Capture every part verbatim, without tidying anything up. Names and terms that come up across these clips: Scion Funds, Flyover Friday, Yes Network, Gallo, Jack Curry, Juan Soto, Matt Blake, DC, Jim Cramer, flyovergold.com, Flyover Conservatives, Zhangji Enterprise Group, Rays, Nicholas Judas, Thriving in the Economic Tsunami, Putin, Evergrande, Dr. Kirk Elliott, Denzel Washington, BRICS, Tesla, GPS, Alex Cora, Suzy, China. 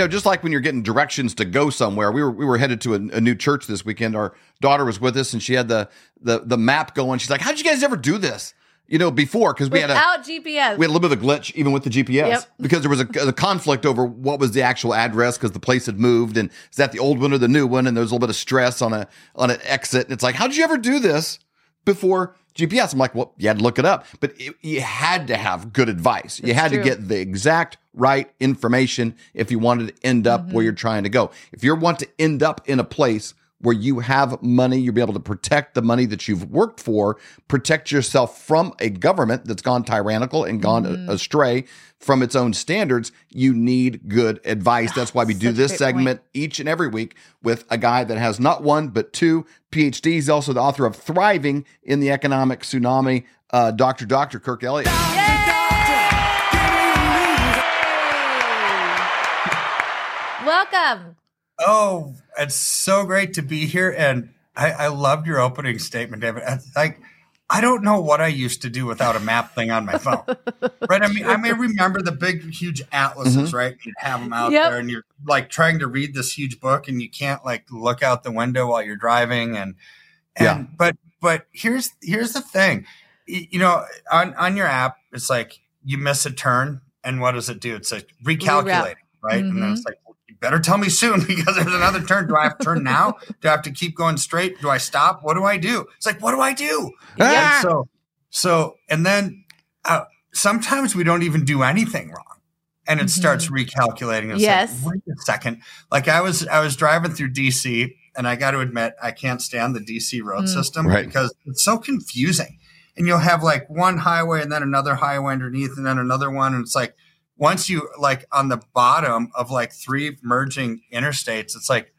know, just like when you're getting directions to go somewhere, we were we were headed to a, a new church this weekend. Our daughter was with us, and she had the the the map going. She's like, "How did you guys ever do this?" You know, before, because we had a G P S. We had a little bit of a glitch even with the G P S, yep. because there was a, a conflict over what was the actual address because the place had moved, and is that the old one or the new one? And there was a little bit of stress on a on an exit, and it's like, how did you ever do this before G P S? I'm like, well, you had to look it up, but it, you had to have good advice. That's you had true. to get the exact right information if you wanted to end up mm-hmm. where you're trying to go. If you want to end up in a place where you have money, you'll be able to protect the money that you've worked for, protect yourself from a government that's gone tyrannical and gone mm. astray from its own standards. You need good advice. That's why we do this segment point. each and every week with a guy that has not one, but two PhDs. He's also the author of Thriving in the Economic Tsunami, uh, Doctor Doctor Kirk Elliott. Yay! Welcome. Oh, it's so great to be here. And I, I loved your opening statement, David. Like, I don't know what I used to do without a map thing on my phone, right? I mean, I may remember the big, huge atlases, mm-hmm. right? You'd have them out yep. there, and you're like trying to read this huge book, and you can't like look out the window while you're driving. And, and yeah. but, but here's, here's the thing, you know, on, on your app, it's like you miss a turn, and what does it do? It's like recalculating, right? Mm-hmm. And then it's like, better tell me soon because there's another turn. Do I have to turn now? Do I have to keep going straight? Do I stop? What do I do? It's like, what do I do? Yeah. And so, so, and then uh, sometimes we don't even do anything wrong. And it mm-hmm. starts recalculating. It's yes. like, wait a second. Like I was, I was driving through D C, and I got to admit, I can't stand the D C road mm. system right. because it's so confusing. And you'll have like one highway and then another highway underneath and then another one. And it's like, once you like on the bottom of like three merging interstates, it's like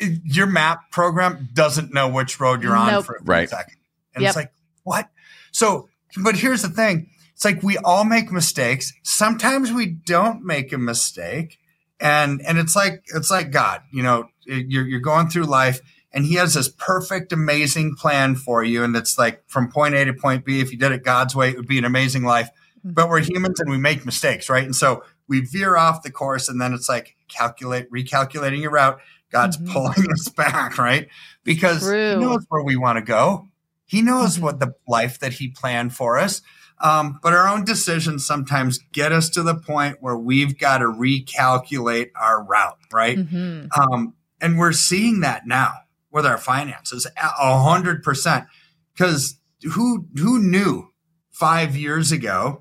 your map program doesn't know which road you're on nope. for a right. second. And yep. it's like, what? So, but here's the thing. It's like, we all make mistakes. Sometimes we don't make a mistake. And, and it's like, it's like God, you know, you're, you're going through life and he has this perfect, amazing plan for you. And it's like from point A to point B, if you did it God's way, it would be an amazing life. But we're humans and we make mistakes, right? And so we veer off the course, and then it's like calculate, recalculating your route. God's mm-hmm. pulling us back, right? Because True. he knows where we want to go. He knows mm-hmm. what the life that he planned for us. Um, but our own decisions sometimes get us to the point where we've got to recalculate our route, right? Mm-hmm. Um, and we're seeing that now with our finances, a hundred percent. Because who who knew five years ago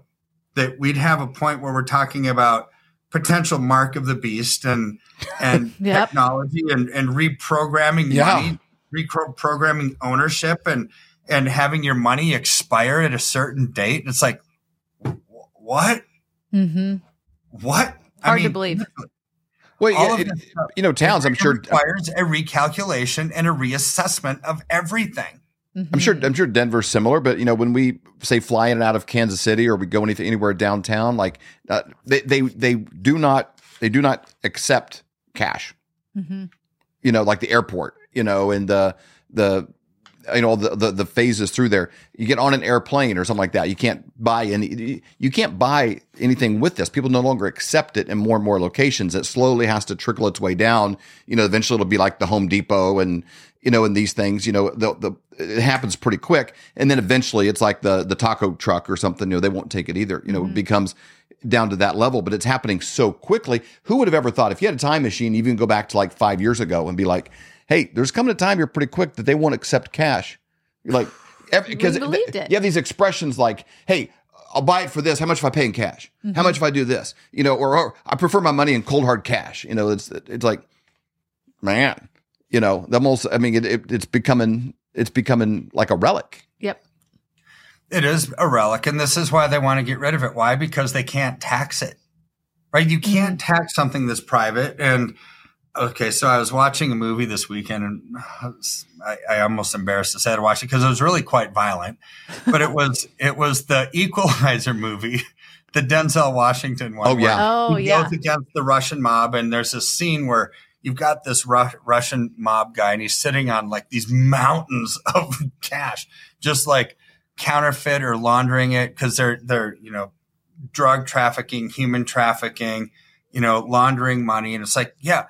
that we'd have a point where we're talking about potential mark of the beast and and yep. technology and, and reprogramming yeah. money, reprogramming ownership and and having your money expire at a certain date. And it's like, what? Mm-hmm. What? I Hard mean, to believe. Well, yeah, it, stuff, you know, Towns, I'm sure requires a recalculation and a reassessment of everything. Mm-hmm. I'm sure I'm sure Denver's similar, but you know, when we say fly in and out of Kansas City or we go anything, anywhere downtown, like uh, they, they they do not they do not accept cash. Mm-hmm. You know, like the airport, you know, and the the you know the, the the phases through there. You get on an airplane or something like that. You can't buy any you can't buy anything with this. People no longer accept it in more and more locations. It slowly has to trickle its way down. You know, eventually it'll be like the Home Depot and you know, in these things, you know, the, the, it happens pretty quick. And then eventually it's like the, the taco truck or something, you know, they won't take it either. You know, mm-hmm. it becomes down to that level, but it's happening so quickly. Who would have ever thought if you had a time machine, you can go back to like five years ago and be like, hey, there's coming a time here pretty quick that they won't accept cash. You're like, because you have these expressions like, hey, I'll buy it for this. How much if I pay in cash? Mm-hmm. How much if I do this? You know, or, or I prefer my money in cold, hard cash. You know, it's, it's like, man. You know, the most, I mean, it, it, it's becoming, it's becoming like a relic. Yep. It is a relic. And this is why they want to get rid of it. Why? Because they can't tax it, right? You can't tax something that's private. And okay, so I was watching a movie this weekend and I, was, I, I almost embarrassed to say I watched it because it was really quite violent, but it was, it was the Equalizer movie. The Denzel Washington one. Oh yeah. Oh he yeah. goes against the Russian mob. And there's this scene where you've got this Russian mob guy and he's sitting on like these mountains of cash, just like counterfeit or laundering it because they're, they're, you know, drug trafficking, human trafficking, you know, laundering money. And it's like, yeah,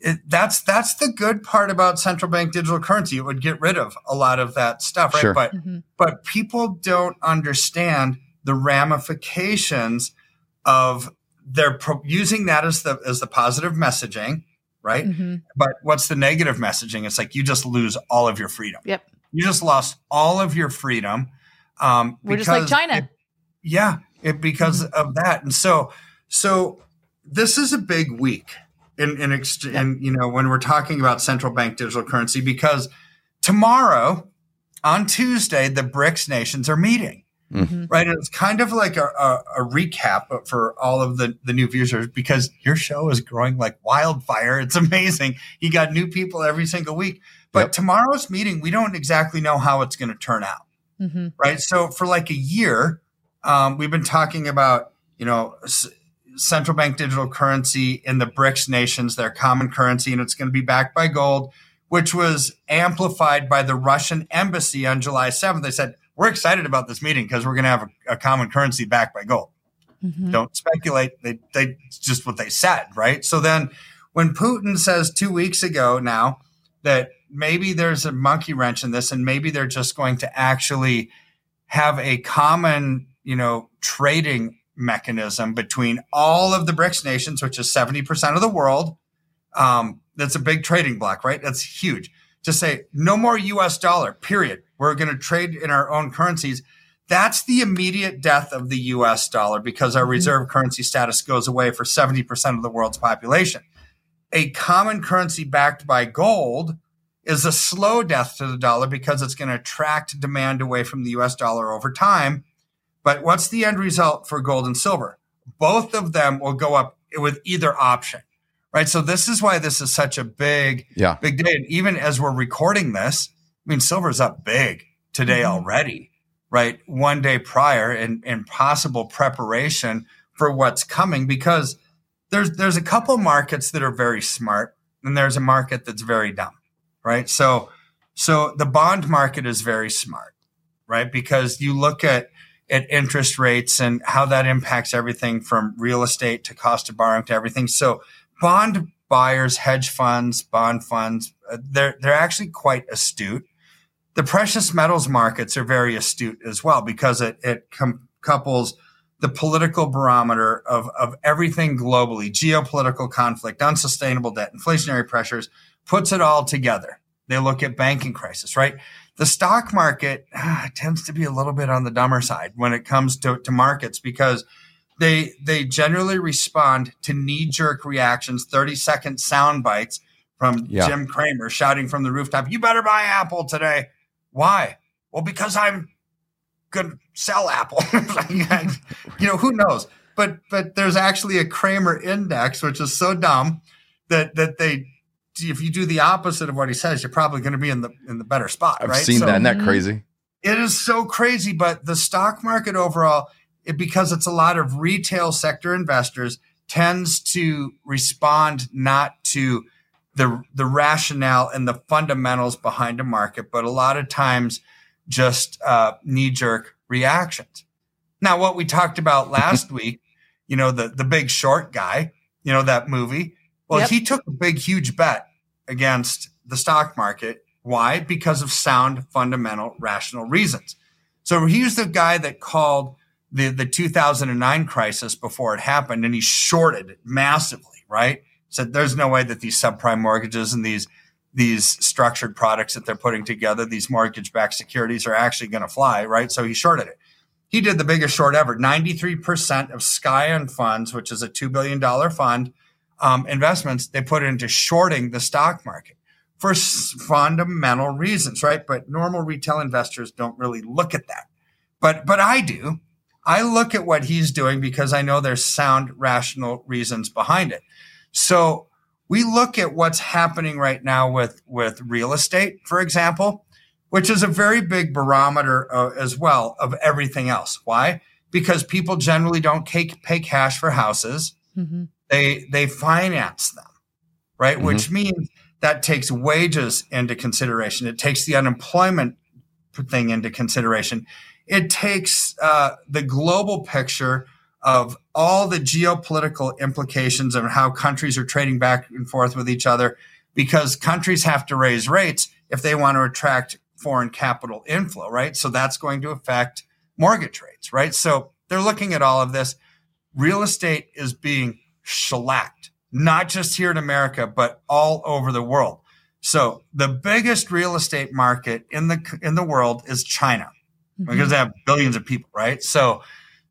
it, that's that's the good part about central bank digital currency. It would get rid of a lot of that stuff, right? Sure. But mm-hmm. but people don't understand the ramifications of their pro- using that as the as the positive messaging, right? Mm-hmm. But what's the negative messaging? It's like you just lose all of your freedom. Yep, you just lost all of your freedom. Um, We're just like China. It, yeah, it, because mm-hmm. of that, and so so this is a big week. In, in, ex- yep. in, you know, when we're talking about central bank digital currency, because tomorrow on Tuesday, the BRICS nations are meeting, mm-hmm. right? And it's kind of like a, a, a recap for all of the, the new viewers, because your show is growing like wildfire. It's amazing. You got new people every single week, but yep. tomorrow's meeting, we don't exactly know how it's going to turn out, mm-hmm. right? So for like a year, um, we've been talking about, you know, s- central bank digital currency in the BRICS nations, their common currency, and it's going to be backed by gold, which was amplified by the Russian embassy on July seventh. They said, we're excited about this meeting because we're going to have a, a common currency backed by gold. Mm-hmm. Don't speculate. They, they, it's just what they said, right? So then when Putin says two weeks ago now that maybe there's a monkey wrench in this and maybe they're just going to actually have a common, you know, trading mechanism between all of the BRICS nations, which is seventy percent of the world. Um, that's a big trading block, right? That's huge. To say no more U S dollar, period. We're going to trade in our own currencies. That's the immediate death of the U S dollar because our reserve mm-hmm. currency status goes away for seventy percent of the world's population. A common currency backed by gold is a slow death to the dollar because it's going to attract demand away from the U S dollar over time. But what's the end result for gold and silver? Both of them will go up with either option, right? So this is why this is such a big, yeah. big day. And even as we're recording this, I mean, silver's up big today already, right? One day prior and, and possible preparation for what's coming, because there's, there's a couple markets that are very smart and there's a market that's very dumb, right? So, so the bond market is very smart, right? Because you look at, at interest rates and how that impacts everything from real estate to cost of borrowing to everything. So bond buyers, hedge funds, bond funds, they're, they're actually quite astute. The precious metals markets are very astute as well, because it, it com- couples the political barometer of, of everything globally, geopolitical conflict, unsustainable debt, inflationary pressures, puts it all together. They look at banking crisis, right? The stock market ah, tends to be a little bit on the dumber side when it comes to, to markets, because they they generally respond to knee-jerk reactions, thirty-second sound bites from yeah. Jim Cramer shouting from the rooftop, you better buy Apple today. Why? Well, because I'm going to sell Apple. You know, who knows? But but there's actually a Cramer index, which is so dumb that that they – if you do the opposite of what he says, you're probably going to be in the in the better spot. I've right? seen so that. Isn't that crazy? It is so crazy. But the stock market overall, it, because it's a lot of retail sector investors, tends to respond not to the the rationale and the fundamentals behind a market, but a lot of times just uh, knee-jerk reactions. Now, what we talked about last week, you know, the the Big Short guy, you know, that movie. Well, yep. he took a big, huge bet against the stock market. Why? Because of sound, fundamental, rational reasons. So he's the guy that called the, the two thousand nine crisis before it happened, and he shorted it massively, right? Said there's no way that these subprime mortgages and these, these structured products that they're putting together, these mortgage-backed securities, are actually going to fly, right? So he shorted it. He did the biggest short ever. ninety-three percent of Scion Funds, which is a two billion dollars fund, Um, investments, they put into shorting the stock market for s- fundamental reasons, right? But normal retail investors don't really look at that. But but I do. I look at what he's doing because I know there's sound, rational reasons behind it. So we look at what's happening right now with, with real estate, for example, which is a very big barometer uh, as well of everything else. Why? Because people generally don't pay cash for houses. Mm-hmm. They they finance them, right? Mm-hmm. Which means that takes wages into consideration. It takes the unemployment thing into consideration. It takes uh, the global picture of all the geopolitical implications of how countries are trading back and forth with each other, because countries have to raise rates if they want to attract foreign capital inflow, right? So that's going to affect mortgage rates, right? So they're looking at all of this. Real estate is being shellacked, not just here in America, but all over the world. So the biggest real estate market in the in the world is China, mm-hmm. because they have billions of people, right? So,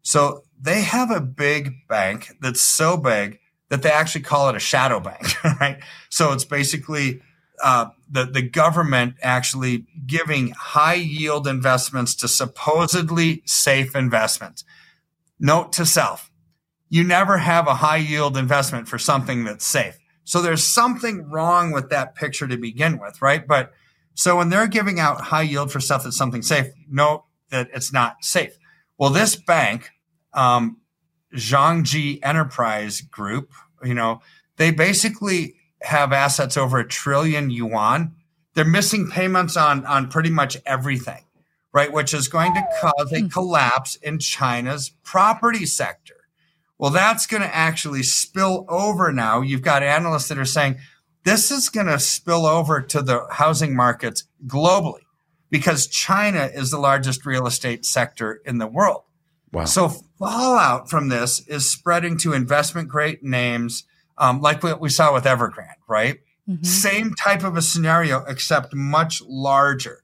so they have a big bank that's so big that they actually call it a shadow bank, right? So it's basically uh, the the government actually giving high yield investments to supposedly safe investments. Note to self: you never have a high yield investment for something that's safe. So there's something wrong with that picture to begin with, right? But so when they're giving out high yield for stuff that's something safe, note that it's not safe. Well, this bank, um, Zhangji Enterprise Group, you know, they basically have assets over a trillion yuan. They're missing payments on, on pretty much everything, right? Which is going to cause a collapse in China's property sector. Well, that's going to actually spill over now. You've got analysts that are saying this is going to spill over to the housing markets globally because China is the largest real estate sector in the world. Wow. So fallout from this is spreading to investment grade names um, like what we saw with Evergrande, right? Mm-hmm. Same type of a scenario, except much larger.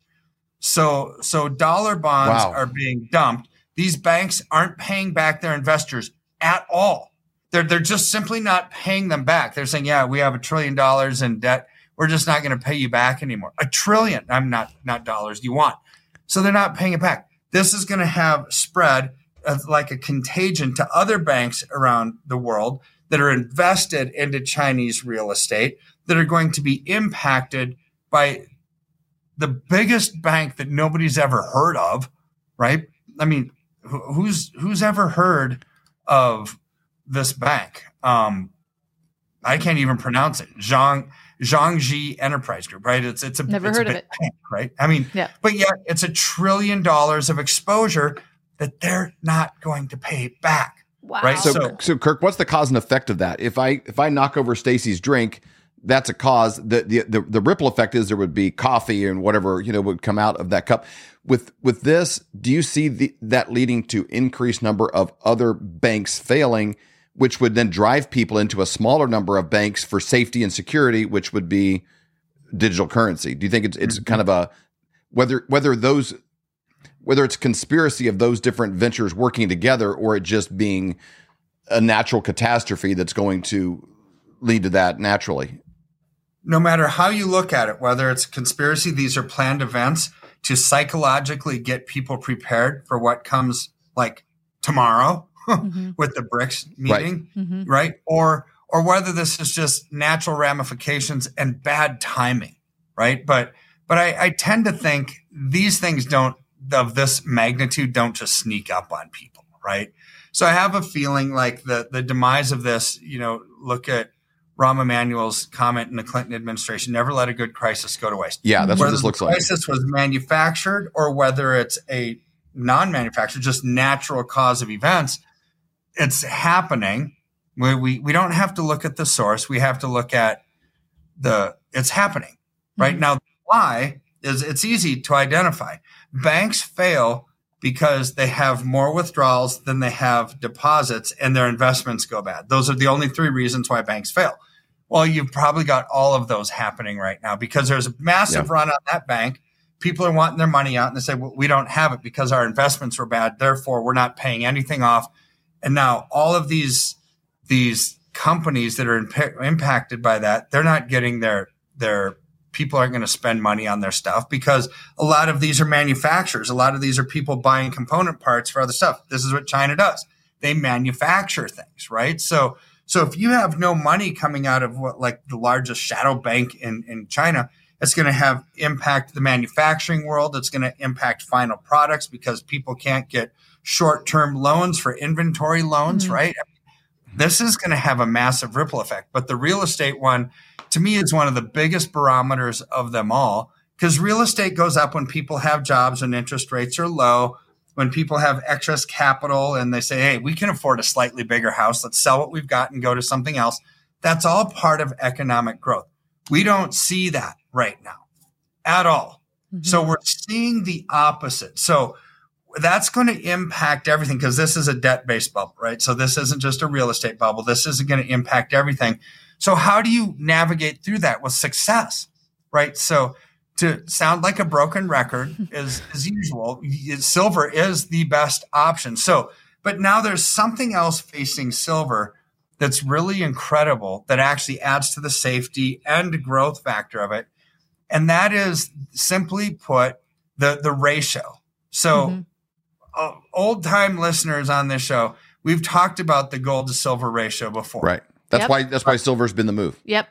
So, so dollar bonds wow. are being dumped. These banks aren't paying back their investors at all. They're, they're just simply not paying them back. They're saying, yeah, we have a trillion dollars in debt. We're just not going to pay you back anymore. A trillion. I'm not, not dollars you want. So they're not paying it back. This is going to have spread of like a contagion to other banks around the world that are invested into Chinese real estate that are going to be impacted by the biggest bank that nobody's ever heard of, right? I mean, who's, who's ever heard of this bank? Um, I can't even pronounce it. Zhang, Zhangji Enterprise Group, right? It's, it's a, Never it's heard a big of it. Bank, right? I mean, yeah. But yeah, it's a trillion dollars of exposure that they're not going to pay back. Wow. Right. So, so, so Kirk, what's the cause and effect of that? If I, if I knock over Stacy's drink, that's a cause. The, the, the, the ripple effect is there would be coffee and whatever, you know, would come out of that cup. With with this, do you see the, that leading to increased number of other banks failing, which would then drive people into a smaller number of banks for safety and security, which would be digital currency? Do you think it's it's kind of a whether whether those whether it's conspiracy of those different ventures working together, or it just being a natural catastrophe that's going to lead to that naturally? No matter how you look at it, whether it's conspiracy, these are planned events to psychologically get people prepared for what comes like tomorrow mm-hmm. with the BRICS meeting, right? Mm-hmm. right? Or or whether this is just natural ramifications and bad timing, right? But but I, I tend to think these things don't of this magnitude don't just sneak up on people, right? So I have a feeling like the the demise of this, you know, look at Rahm Emanuel's comment in the Clinton administration: never let a good crisis go to waste. Yeah, that's whether what this looks like. Whether the crisis was manufactured or whether it's a non-manufactured, just natural cause of events, it's happening. We, we, we don't have to look at the source. We have to look at the – it's happening. Right mm-hmm. now, the why is it's easy to identify. Banks fail because they have more withdrawals than they have deposits and their investments go bad. Those are the only three reasons why banks fail. Well, you've probably got all of those happening right now because there's a massive yeah. run on that bank. People are wanting their money out and they say, well, we don't have it because our investments were bad. Therefore, we're not paying anything off. And now all of these, these companies that are imp- impacted by that, they're not getting their, their, people aren't going to spend money on their stuff because a lot of these are manufacturers. A lot of these are people buying component parts for other stuff. This is what China does. They manufacture things, right? So, so if you have no money coming out of what, like the largest shadow bank in, in China, it's going to have impact the manufacturing world. It's going to impact final products because people can't get short-term loans for inventory loans, mm-hmm. right? This is going to have a massive ripple effect, but the real estate one, to me, is one of the biggest barometers of them all because real estate goes up when people have jobs and interest rates are low. when people have excess capital and they say, hey, we can afford a slightly bigger house, let's sell what we've got and go to something else. That's all part of economic growth. We don't see that right now at all. Mm-hmm. So we're seeing the opposite. So that's going to impact everything because this is a debt-based bubble, right? So this isn't just a real estate bubble. This isn't going to impact everything. So how do you navigate through that? Well, success, right? So to sound like a broken record is as usual, silver is the best option. So, but now there's something else facing silver that's really incredible that actually adds to the safety and growth factor of it. And that is, simply put, the, the ratio. So mm-hmm. Uh, old-time listeners on this show, we've talked about the gold to silver ratio before. Right. That's yep. why that's why silver's been the move. Yep.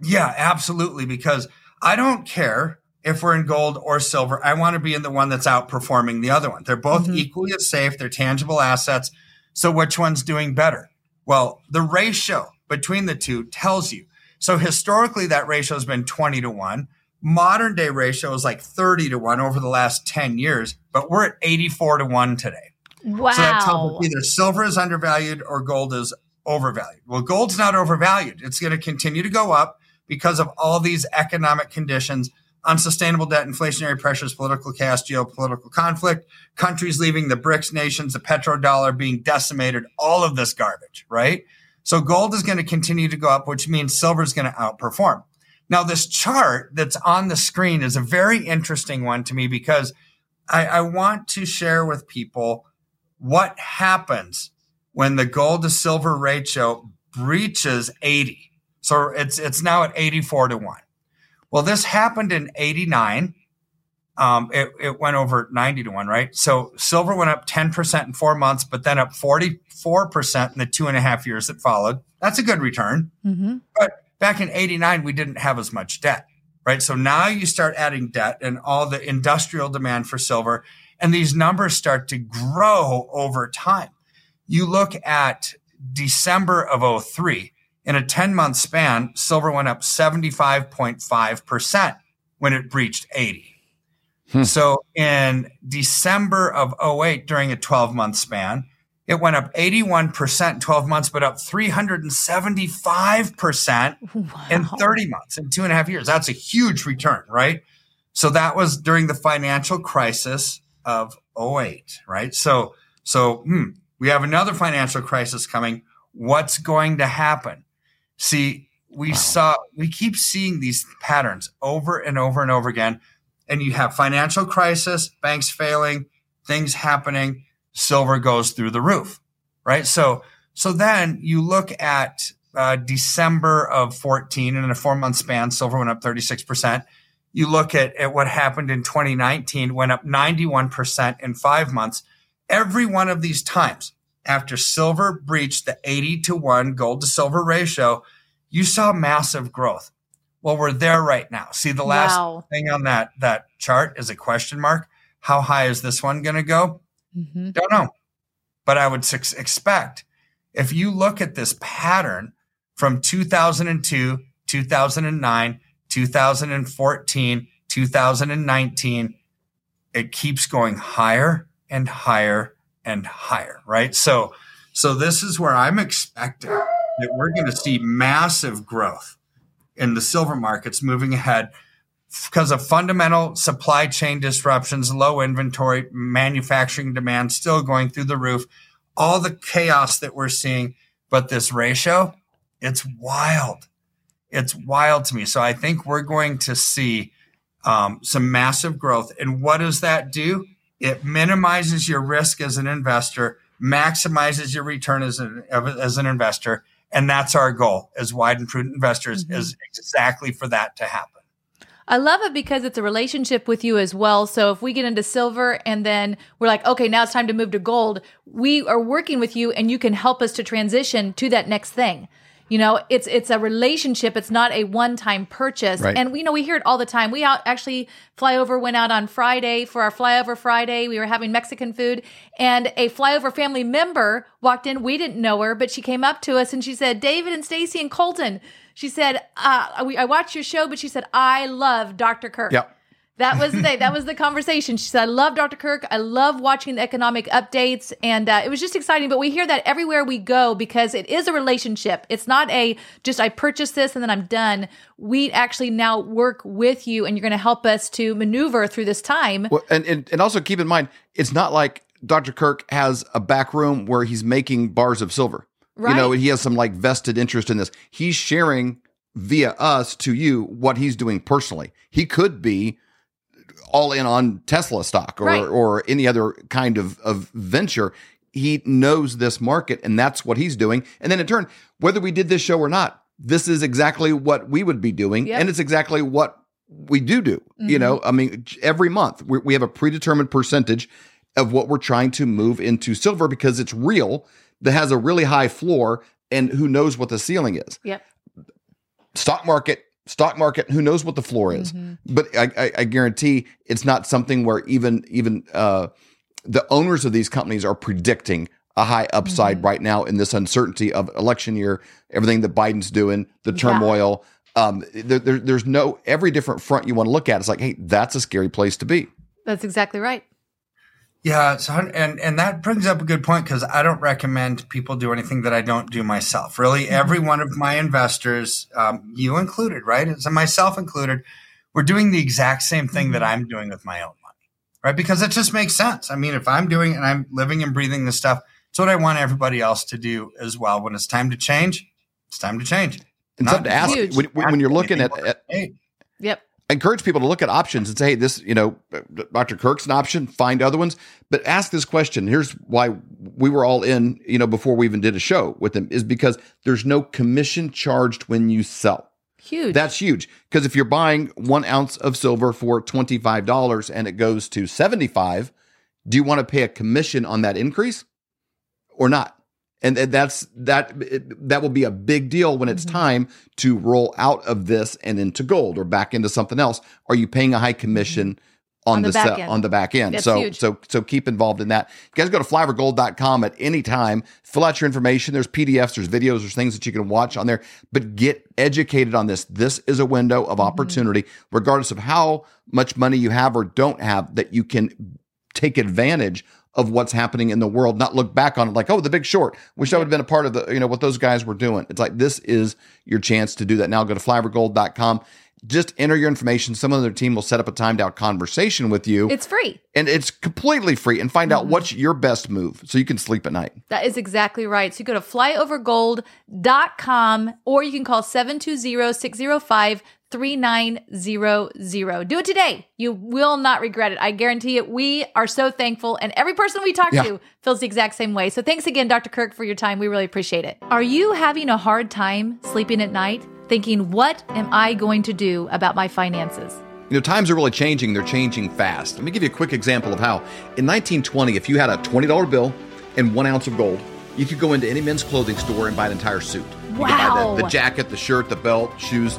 Yeah, absolutely, because I don't care if we're in gold or silver. I want to be in the one that's outperforming the other one. They're both mm-hmm. equally as safe. They're tangible assets. So which one's doing better? Well, the ratio between the two tells you. So historically, that ratio has been twenty to one. Modern day ratio is like thirty to one over the last ten years, but we're at eighty-four to one today. Wow. So that tells us either silver is undervalued or gold is overvalued. Well, gold's not overvalued. It's going to continue to go up because of all these economic conditions, unsustainable debt, inflationary pressures, political chaos, geopolitical conflict, countries leaving the BRICS nations, the petrodollar being decimated, all of this garbage, right? So gold is going to continue to go up, which means silver is going to outperform. Now, this chart that's on the screen is a very interesting one to me because I, I want to share with people what happens when the gold to silver ratio breaches eighty. So it's it's now at eighty-four to one. Well, this happened in eighty-nine. Um, it, it went over ninety to one, right? So silver went up ten percent in four months, but then up forty-four percent in the two and a half years that followed. That's a good return. Mm-hmm. But back in eighty-nine, we didn't have as much debt, right? So now you start adding debt and all the industrial demand for silver, and these numbers start to grow over time. You look at December of oh three, in a ten-month span, silver went up seventy-five point five percent when it breached eighty. Hmm. So in December of oh eight, during a twelve-month span, it went up eighty-one percent in twelve months, but up three hundred seventy-five percent wow. in thirty months, in two and a half years. That's a huge return, right? So that was during the financial crisis of oh eight, right? So, so hmm, we have another financial crisis coming. What's going to happen? See, we wow. saw, we keep seeing these patterns over and over and over again. And you have financial crisis, banks failing, things happening. Silver goes through the roof, right? So, so then you look at uh, December of fourteen, and in a four-month span, silver went up thirty-six percent. You look at, at what happened in twenty nineteen, went up ninety-one percent in five months. Every one of these times, after silver breached the eighty to one gold to silver ratio, you saw massive growth. Well, we're there right now. See, the last wow. thing on that, that chart is a question mark. How high is this one going to go? Mm-hmm. Don't know, but I would su- expect if you look at this pattern from two thousand two, two thousand nine, two thousand fourteen, two thousand nineteen, it keeps going higher and higher and higher, right? So, so this is where I'm expecting that we're going to see massive growth in the silver markets moving ahead, because of fundamental supply chain disruptions, low inventory, manufacturing demand still going through the roof, all the chaos that we're seeing. But this ratio, it's wild. It's wild to me. So I think we're going to see um, some massive growth. And what does that do? It minimizes your risk as an investor, maximizes your return as an, as an investor. And that's our goal as wide and prudent investors, mm-hmm. is exactly for that to happen. I love it because it's a relationship with you as well. So if we get into silver and then we're like, okay, now it's time to move to gold, we are working with you and you can help us to transition to that next thing. You know, it's it's a relationship. It's not a one-time purchase. Right. And, you know, we hear it all the time. We out, actually, Flyover went out on Friday for our Flyover Friday. We were having Mexican food. And a Flyover family member walked in. We didn't know her, but she came up to us and she said, David and Stacy and Colton. She said, uh, I watched your show, but she said, I love Doctor Kirk. Yep. That was the day. That was the conversation. She said, I love Doctor Kirk. I love watching the economic updates. And uh, it was just exciting. But we hear that everywhere we go because it is a relationship. It's not a just I purchase this and then I'm done. We actually now work with you and you're going to help us to maneuver through this time. Well, and, and, and also keep in mind, it's not like Doctor Kirk has a back room where he's making bars of silver. Right. You know, he has some like vested interest in this. He's sharing via us to you what he's doing personally. He could be all in on Tesla stock or, right. or any other kind of, of venture. He knows this market and that's what he's doing. And then in turn, whether we did this show or not, this is exactly what we would be doing. Yep. And it's exactly what we do do. Mm-hmm. You know, I mean, every month we, we have a predetermined percentage of what we're trying to move into silver because it's real, that has a really high floor and who knows what the ceiling is. Yep. Stock market, Stock market, who knows what the floor is, mm-hmm. but I, I, I guarantee it's not something where even even uh, the owners of these companies are predicting a high upside mm-hmm. right now in this uncertainty of election year, everything that Biden's doing, the turmoil. Yeah. Um, there, there, there's no every different front you want to look at. It's like, hey, that's a scary place to be. That's exactly right. Yeah, so, and and that brings up a good point because I don't recommend people do anything that I don't do myself. Really, every one of my investors, um, you included, right? So myself included, we're doing the exact same thing that I'm doing with my own money, right? Because it just makes sense. I mean, if I'm doing it and I'm living and breathing this stuff, it's what I want everybody else to do as well. When it's time to change, it's time to change. And something to ask when, when you're looking at, at yep. Encourage people to look at options and say, hey, this, you know, Doctor Kirk's an option, find other ones, but ask this question. Here's why we were all in, you know, before we even did a show with them, is because there's no commission charged when you sell. Huge. That's huge. Because if you're buying one ounce of silver for twenty-five dollars and it goes to seventy-five, do you want to pay a commission on that increase or not? And that's that. That will be a big deal when it's mm-hmm. time to roll out of this and into gold or back into something else. Are you paying a high commission mm-hmm. on, on the, the back se- end. on the back end? That's so huge. so so keep involved in that. You guys go to flyover gold dot com at any time. Fill out your information. There's P D Fs. There's videos. There's things that you can watch on there. But get educated on this. This is a window of opportunity, mm-hmm. regardless of how much money you have or don't have, that you can take advantage of. of what's happening in the world, not look back on it like, oh, the Big Short. Wish I would have been a part of the, you know, what those guys were doing. It's like, this is your chance to do that. Now go to flyover gold dot com. Just enter your information. Someone on their team will set up a timed out conversation with you. It's free. And it's completely free. And find mm-hmm. out what's your best move so you can sleep at night. That is exactly right. So you go to flyover gold dot com or you can call seven two zero, six zero five, three nine zero zero. Do it today. You will not regret it. I guarantee it. We are so thankful. And every person we talk yeah. to feels the exact same way. So thanks again, Doctor Kirk, for your time. We really appreciate it. Are you having a hard time sleeping at night, thinking, what am I going to do about my finances? You know, times are really changing. They're changing fast. Let me give you a quick example of how. In nineteen twenty, if you had a twenty dollar bill and one ounce of gold, you could go into any men's clothing store and buy an entire suit. You wow. could buy the, the jacket, the shirt, the belt, shoes,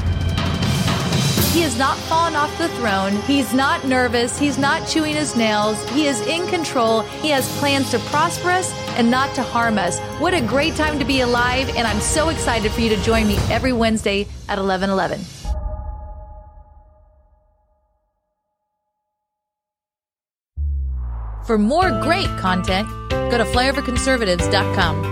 He has not fallen off the throne. He's not nervous. He's not chewing his nails. He is in control. He has plans to prosper us and not to harm us. What a great time to be alive. And I'm so excited for you to join me every Wednesday at eleven eleven. For more great content, go to flyover conservatives dot com.